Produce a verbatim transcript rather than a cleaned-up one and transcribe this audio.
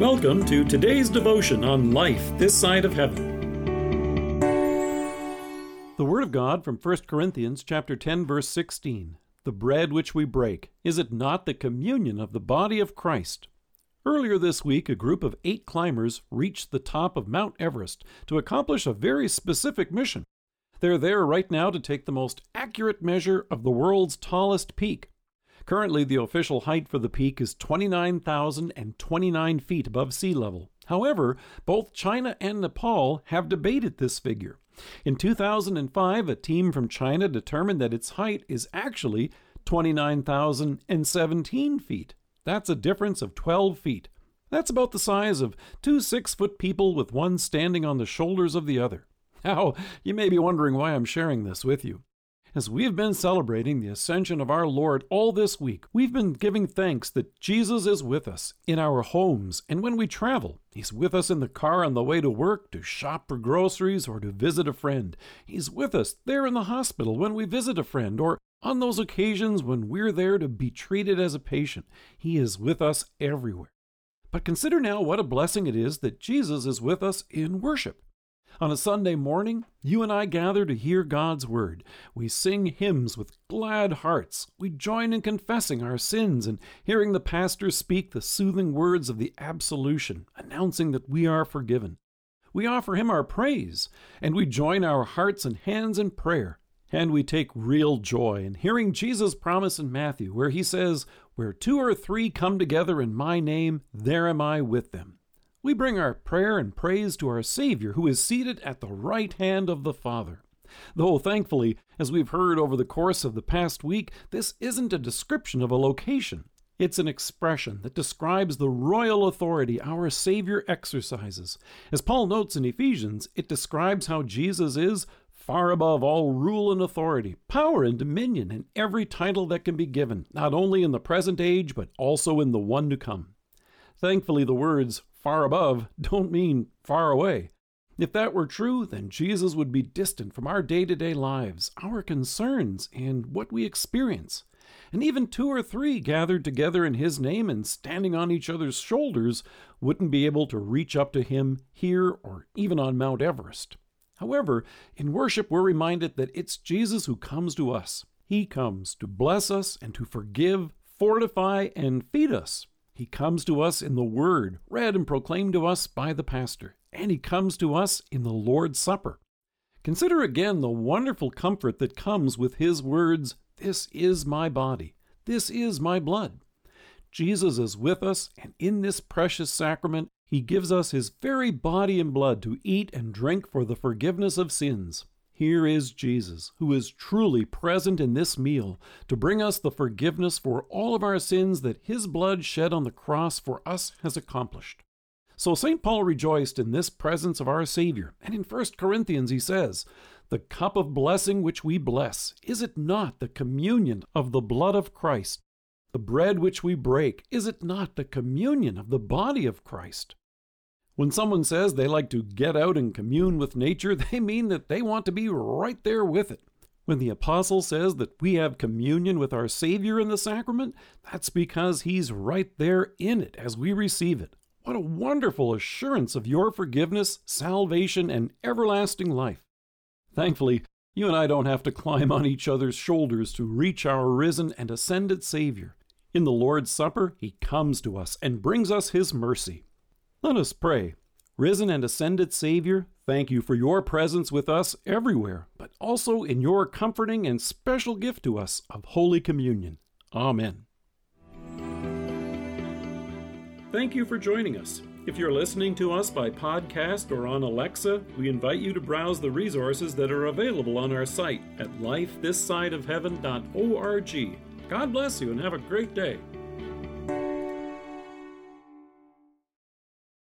Welcome to today's devotion on life this side of heaven. The Word of God from First Corinthians chapter ten, verse sixteen. The bread which we break, is it not the communion of the body of Christ? Earlier this week, a group of eight climbers reached the top of Mount Everest to accomplish a very specific mission. They're there right now to take the most accurate measure of the world's tallest peak. Currently, the official height for the peak is twenty-nine thousand twenty-nine feet above sea level. However, both China and Nepal have debated this figure. In two thousand five, a team from China determined that its height is actually twenty-nine thousand seventeen feet. That's a difference of twelve feet. That's about the size of two six-foot people with one standing on the shoulders of the other. Now, you may be wondering why I'm sharing this with you. As we've been celebrating the ascension of our Lord all this week, we've been giving thanks that Jesus is with us in our homes and when we travel. He's with us in the car on the way to work, to shop for groceries, or to visit a friend. He's with us there in the hospital when we visit a friend, or on those occasions when we're there to be treated as a patient. He is with us everywhere. But consider now what a blessing it is that Jesus is with us in worship. On a Sunday morning, you and I gather to hear God's Word. We sing hymns with glad hearts. We join in confessing our sins and hearing the pastor speak the soothing words of the absolution, announcing that we are forgiven. We offer him our praise, and we join our hearts and hands in prayer. And we take real joy in hearing Jesus' promise in Matthew, where he says, "Where two or three come together in my name, there am I with them." We bring our prayer and praise to our Savior, who is seated at the right hand of the Father. Though, thankfully, as we've heard over the course of the past week, this isn't a description of a location. It's an expression that describes the royal authority our Savior exercises. As Paul notes in Ephesians, it describes how Jesus is far above all rule and authority, power and dominion, and every title that can be given, not only in the present age, but also in the one to come. Thankfully, the words far above don't mean far away. If that were true, then Jesus would be distant from our day-to-day lives, our concerns, and what we experience. And even two or three gathered together in his name and standing on each other's shoulders wouldn't be able to reach up to him here or even on Mount Everest. However, in worship we're reminded that it's Jesus who comes to us. He comes to bless us and to forgive, fortify, and feed us. He comes to us in the Word, read and proclaimed to us by the pastor, and he comes to us in the Lord's Supper. Consider again the wonderful comfort that comes with his words, "This is my body, this is my blood." Jesus is with us, and in this precious sacrament, he gives us his very body and blood to eat and drink for the forgiveness of sins. Here is Jesus, who is truly present in this meal to bring us the forgiveness for all of our sins that his blood shed on the cross for us has accomplished. So Saint Paul rejoiced in this presence of our Savior, and in First Corinthians he says, "The cup of blessing which we bless, is it not the communion of the blood of Christ? The bread which we break, is it not the communion of the body of Christ?" When someone says they like to get out and commune with nature, they mean that they want to be right there with it. When the apostle says that we have communion with our Savior in the sacrament, that's because he's right there in it as we receive it. What a wonderful assurance of your forgiveness, salvation, and everlasting life. Thankfully, you and I don't have to climb on each other's shoulders to reach our risen and ascended Savior. In the Lord's Supper, he comes to us and brings us his mercy. Let us pray. Risen and ascended Savior, thank you for your presence with us everywhere, but also in your comforting and special gift to us of Holy Communion. Amen. Thank you for joining us. If you're listening to us by podcast or on Alexa, we invite you to browse the resources that are available on our site at life this side of heaven dot org. God bless you and have a great day.